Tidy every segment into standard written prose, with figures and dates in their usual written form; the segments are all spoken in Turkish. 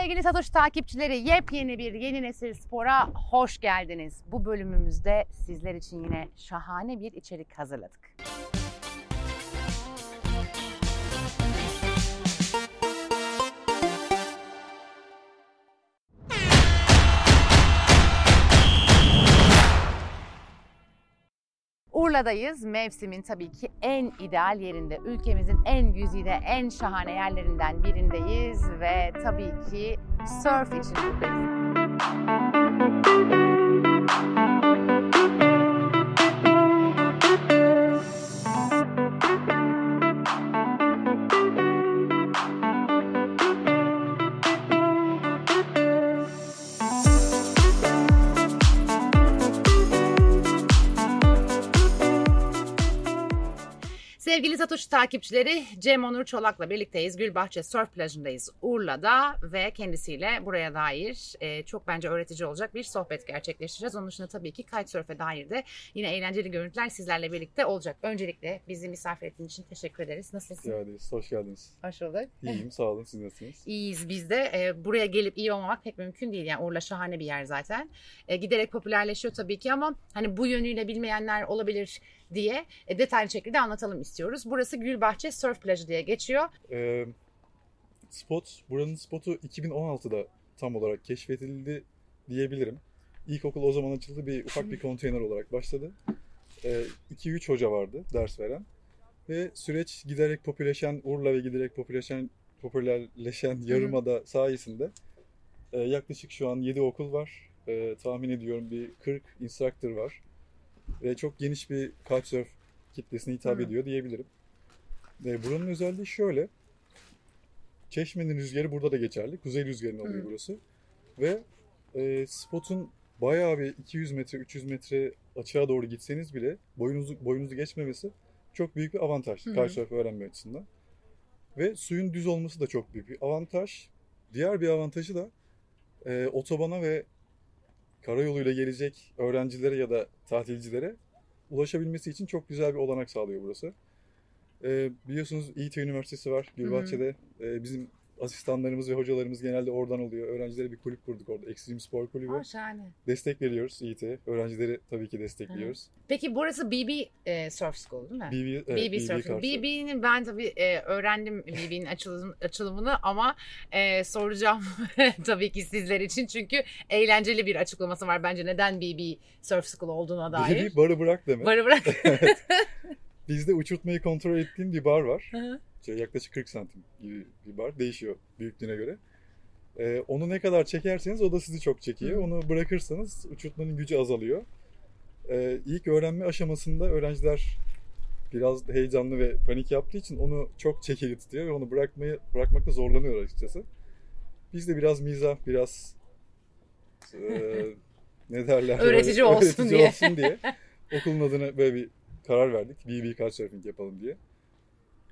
Sevgili Satoshi takipçileri, yepyeni bir Yeni Nesil Spor'a hoş geldiniz. Bu bölümümüzde sizler için yine şahane bir içerik hazırladık. Urla'dayız. Mevsimin tabii ki en ideal yerinde, ülkemizin en güzide, en şahane yerlerinden birindeyiz ve tabii ki surf için sevgili Satoshi takipçileri, Cem Onur Çolak'la birlikteyiz. Gülbahçe Surf plajındayız Urla'da ve kendisiyle buraya dair çok bence öğretici olacak bir sohbet gerçekleştireceğiz. Onun dışında tabii ki Kitesurf'e dair de yine eğlenceli görüntüler sizlerle birlikte olacak. Öncelikle bizi misafir ettiğiniz için teşekkür ederiz. Nasılsınız? Hoş geldiniz. Hoş bulduk. İyiyim, sağ olun. Siz nasılsınız? İyiyiz biz de. Buraya gelip iyi olmamak pek mümkün değil. Yani Urla şahane bir yer zaten. Giderek popülerleşiyor tabii ki ama hani bu yönüyle bilmeyenler olabilir diye detaylı şekilde anlatalım istiyoruz. Burası Gülbahçe Surf Plajı diye geçiyor. Buranın spotu 2016'da tam olarak keşfedildi diyebilirim. İlkokul o zaman açıldı, bir ufak bir konteyner olarak başladı. 2-3 hoca vardı ders veren ve süreç giderek popülerleşen Urla ve giderek popülerleşen Yarımada sayesinde yaklaşık şu an 7 okul var. Tahmin ediyorum bir 40 instructor var. Ve çok geniş bir kitesurf kitlesine hitap ediyor diyebilirim. Ve buranın özelliği şöyle. Çeşme'nin rüzgarı burada da geçerli. Kuzey rüzgarını alıyor burası. Ve spotun bayağı bir 200 metre, 300 metre açığa doğru gitseniz bile boyunuzu geçmemesi çok büyük bir avantaj. Kitesurf öğrenme açısından. Ve suyun düz olması da çok büyük bir avantaj. Diğer bir avantajı da otobana ve karayoluyla gelecek öğrencilere ya da tatilcilere ulaşabilmesi için çok güzel bir olanak sağlıyor burası. Biliyorsunuz İYTE Üniversitesi var Gülbahçe'de. Bizim asistanlarımız ve hocalarımız genelde oradan oluyor. Öğrencilere bir kulüp kurduk orada. Extreme Spor Kulübü. Destek veriyoruz İYTE'ye. Öğrencileri tabii ki destekliyoruz. Peki burası BB Surf School değil mi? BB Surf School. BB'nin ben tabii öğrendim BB'nin açılımını ama soracağım tabii ki sizler için. Çünkü eğlenceli bir açıklaması var bence neden BB Surf School olduğuna dair. BB barı bırak demek. Barı bırak. Evet. Bizde uçurtmayı kontrol ettiğim bir bar var. Yaklaşık 40 santim gibi bir bar. Değişiyor büyüklüğüne göre. Onu ne kadar çekerseniz o da sizi çok çekiyor. Onu bırakırsanız uçurtmanın gücü azalıyor. İlk öğrenme aşamasında öğrenciler biraz heyecanlı ve panik yaptığı için onu çok çekili tutuyor ve onu bırakmakta zorlanıyor açıkçası. Biz de biraz mizah, biraz ne derler? öğretici olsun diye. Okulun adına böyle bir karar verdik. BB Kitesurfing yapalım diye.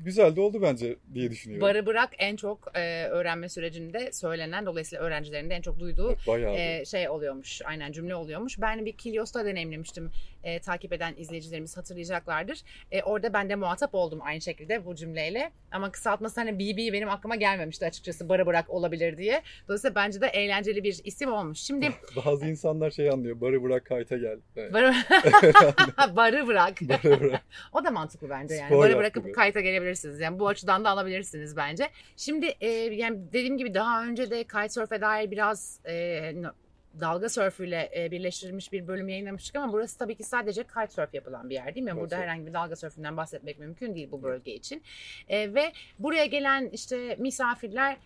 Güzel de oldu bence diye düşünüyorum. Barı bırak en çok öğrenme sürecinde söylenen, dolayısıyla öğrencilerin de en çok duyduğu şey oluyormuş. Aynen, cümle oluyormuş. Ben bir Kilios'ta deneyimlemiştim. Takip eden izleyicilerimiz hatırlayacaklardır. Orada ben de muhatap oldum aynı şekilde bu cümleyle. Ama kısaltması hani BB benim aklıma gelmemişti açıkçası, barı bırak olabilir diye. Dolayısıyla bence de eğlenceli bir isim olmuş. Şimdi bazı insanlar şey anlıyor. Barı bırak, kayta gel. Evet. Barı bırak. O da mantıklı bence yani. Spor barı bırakıp gibi. Kayta gelebilir. Yani bu açıdan da alabilirsiniz bence. Şimdi yani dediğim gibi daha önce de kitesurf'e dair biraz dalga sörfüyle birleştirilmiş bir bölüm yayınlamıştık ama burası tabii ki sadece kitesurf yapılan bir yer değil mi? Burada herhangi bir dalga sörfünden bahsetmek mümkün değil bu bölge için. Ve buraya gelen işte misafirler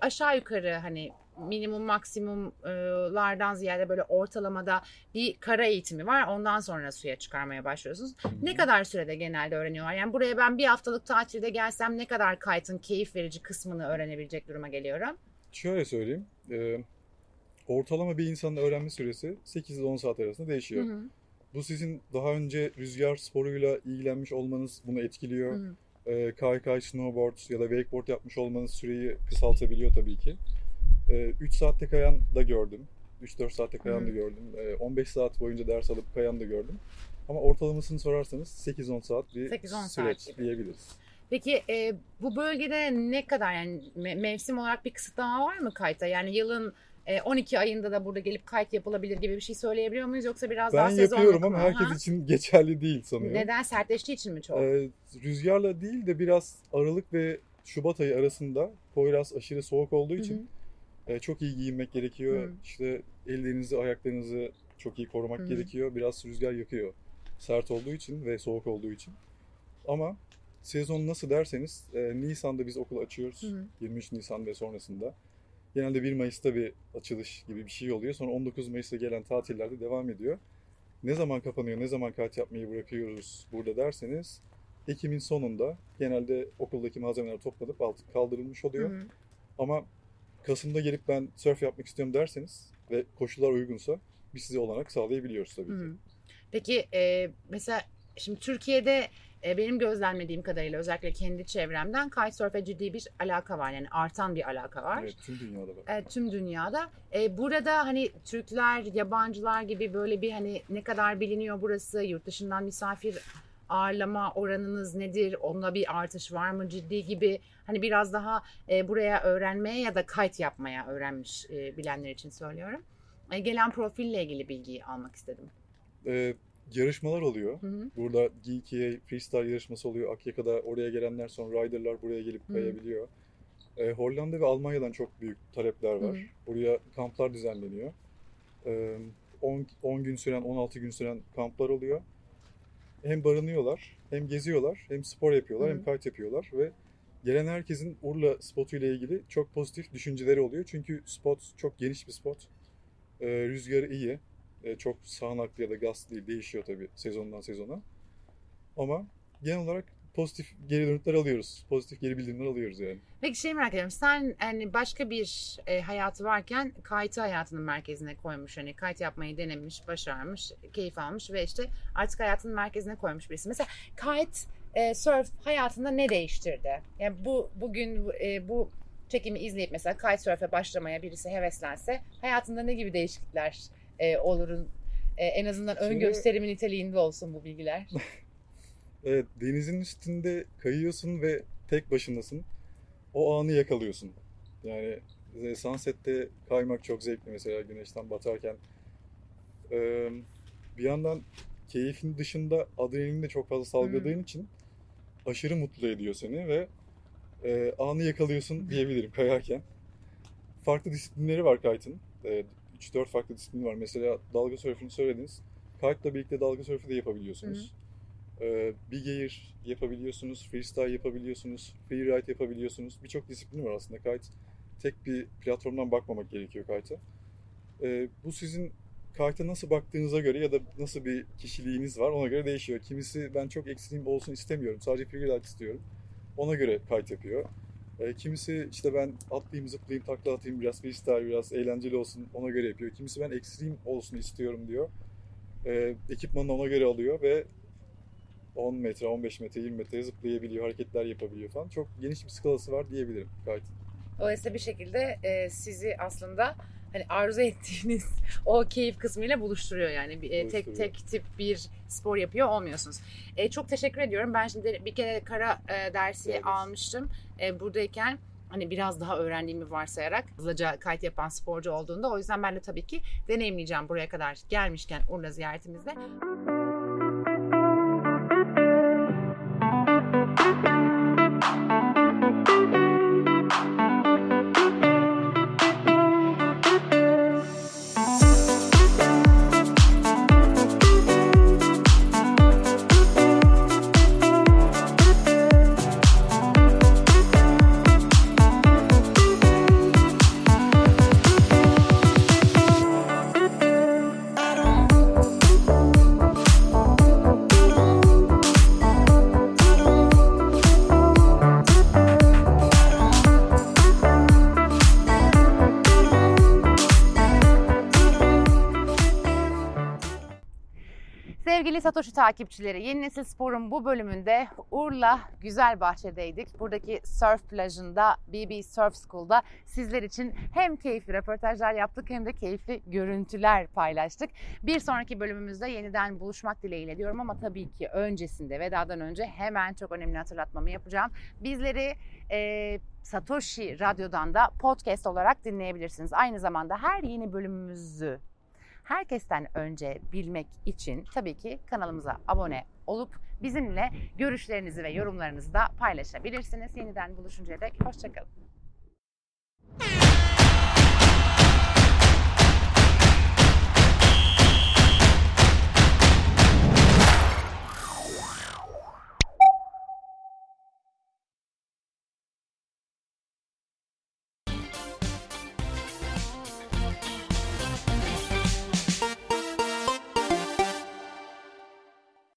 aşağı yukarı hani minimum maksimumlardan ziyade böyle ortalamada bir kara eğitimi var. Ondan sonra suya çıkarmaya başlıyorsunuz. Ne kadar sürede genelde öğreniyorlar? Yani buraya ben bir haftalık tatilde gelsem ne kadar kite'ın keyif verici kısmını öğrenebilecek duruma geliyorum? Şöyle söyleyeyim. Ortalama bir insanın öğrenme süresi 8 ile 10 saat arasında değişiyor. Bu sizin daha önce rüzgar sporuyla ilgilenmiş olmanız bunu etkiliyor. Kaykay, snowboard ya da wakeboard yapmış olmanız süreyi kısaltabiliyor tabii ki. 3 saatte kayan da gördüm. 3-4 saatte kayan da gördüm. 15 saat boyunca ders alıp kayan da gördüm. Ama ortalamasını sorarsanız 8-10 saat bir süreç diyebiliriz. Peki bu bölgede ne kadar, yani mevsim olarak bir kısıtlama var mı kayta? Yani yılın 12 ayında da burada gelip kayıt yapılabilir gibi bir şey söyleyebiliyor muyuz, yoksa biraz daha sezonluk? Ben yapıyorum ama herkes için geçerli değil sanıyorum. Neden? Sertleştiği için mi çok? Rüzgarla değil de biraz Aralık ve Şubat ayı arasında Poyraz aşırı soğuk olduğu için çok iyi giyinmek gerekiyor. Hı-hı. İşte ellerinizi, ayaklarınızı çok iyi korumak gerekiyor. Biraz rüzgar yakıyor. Sert olduğu için ve soğuk olduğu için. Ama sezon nasıl derseniz Nisan'da biz okul açıyoruz. Hı-hı. 23 Nisan ve sonrasında. Genelde 1 Mayıs'ta bir açılış gibi bir şey oluyor. Sonra 19 Mayıs'ta gelen tatillerde devam ediyor. Ne zaman kapanıyor, ne zaman kayıt yapmayı bırakıyoruz burada derseniz Ekim'in sonunda genelde okuldaki malzemeler toplanıp altı kaldırılmış oluyor. Hı-hı. Ama Kasım'da gelip ben surf yapmak istiyorum derseniz ve koşullar uygunsa biz size olanak sağlayabiliyoruz tabii ki. Peki mesela şimdi Türkiye'de benim gözlemlediğim kadarıyla özellikle kendi çevremden kitesurf'e ciddi bir alaka var. Yani artan bir alaka var. Evet, tüm dünyada var. Tüm dünyada. Burada hani Türkler, yabancılar gibi böyle bir hani ne kadar biliniyor burası, yurt dışından misafir ağırlama oranınız nedir, onda bir artış var mı ciddi gibi, hani biraz daha buraya öğrenmeye ya da kayıt yapmaya öğrenmiş bilenler için söylüyorum. Gelen profille ilgili bilgiyi almak istedim. Yarışmalar oluyor. Hı-hı. Burada GKE freestyle yarışması oluyor. Akyaka'da oraya gelenler sonra riderlar buraya gelip kayabiliyor. Hollanda ve Almanya'dan çok büyük talepler var. Hı-hı. Buraya kamplar düzenleniyor. 10 gün süren, 16 gün süren kamplar oluyor. Hem barınıyorlar, hem geziyorlar, hem spor yapıyorlar, hem kayıt yapıyorlar ve gelen herkesin Urla spotu ile ilgili çok pozitif düşünceleri oluyor. Çünkü spot çok geniş bir spot. Rüzgarı iyi. Çok sağanaklı ya da gaz değil, değişiyor tabii sezondan sezona. Ama genel olarak pozitif geri dönüşler alıyoruz. Pozitif geri bildirimler alıyoruz yani. Peki şey merak ediyorum. Sen hani başka bir hayatı varken kayıtı hayatının merkezine koymuş. Hani kayıt yapmayı denemiş, başarmış, keyif almış ve işte artık hayatının merkezine koymuş birisi. Mesela kayıt, surf hayatında ne değiştirdi? Yani bugün bu çekimi izleyip mesela kitesurf'e başlamaya birisi heveslense hayatında ne gibi değişiklikler olurun? En azından ön gösterimin niteliğinde olsun bu bilgiler. Evet, denizin üstünde kayıyorsun ve tek başındasın. O anı yakalıyorsun. Yani sunset'te kaymak çok zevkli mesela, güneşten batarken. Bir yandan keyfin dışında adrenalin de çok fazla salgıladığın için aşırı mutlu ediyor seni ve anı yakalıyorsun diyebilirim kayarken. Farklı disiplinleri var kite'ın. 3-4 farklı disiplin var. Mesela dalga sörfünü söylediniz. Kite'la birlikte dalga sörfü de yapabiliyorsunuz. Big air yapabiliyorsunuz, freestyle yapabiliyorsunuz, freeride yapabiliyorsunuz. Birçok disiplin var aslında. Kite, tek bir platformdan bakmamak gerekiyor kite'a. Bu sizin kite'a nasıl baktığınıza göre ya da nasıl bir kişiliğiniz var ona göre değişiyor. Kimisi ben çok ekstrem olsun istemiyorum, sadece freeride istiyorum, ona göre kite yapıyor. Kimisi işte ben atlayayım, zıplayayım, takla atayım, biraz freestyle, biraz eğlenceli olsun, ona göre yapıyor. Kimisi ben ekstrem olsun istiyorum diyor. Ekipmanını ona göre alıyor ve 10 metre, 15 metre, 20 metre zıplayabiliyor, hareketler yapabiliyor falan. Çok geniş bir skalası var diyebilirim kayıt. Oysa bir şekilde sizi aslında hani arzu ettiğiniz o keyif kısmıyla buluşturuyor yani. Tek tip bir spor yapıyor olmuyorsunuz. Çok teşekkür ediyorum. Ben şimdi bir kere kara dersi almıştım buradayken. Hani biraz daha öğrendiğimi varsayarak hızlıca kayıt yapan sporcu olduğunda. O yüzden ben de tabii ki deneyimleyeceğim buraya kadar gelmişken Urla ziyaretimizde. Sevgili Satoshi takipçileri, Yeni Nesil Spor'un bu bölümünde Urla Güzelbahçe'deydik. Buradaki surf plajında, BB Surf School'da sizler için hem keyifli röportajlar yaptık hem de keyifli görüntüler paylaştık. Bir sonraki bölümümüzde yeniden buluşmak dileğiyle diyorum ama tabii ki öncesinde, vedadan önce hemen çok önemli hatırlatmamı yapacağım. Bizleri Satoshi Radyo'dan da podcast olarak dinleyebilirsiniz. Aynı zamanda her yeni bölümümüzü herkesten önce bilmek için tabii ki kanalımıza abone olup bizimle görüşlerinizi ve yorumlarınızı da paylaşabilirsiniz. Yeniden buluşuncaya dek hoşça kalın.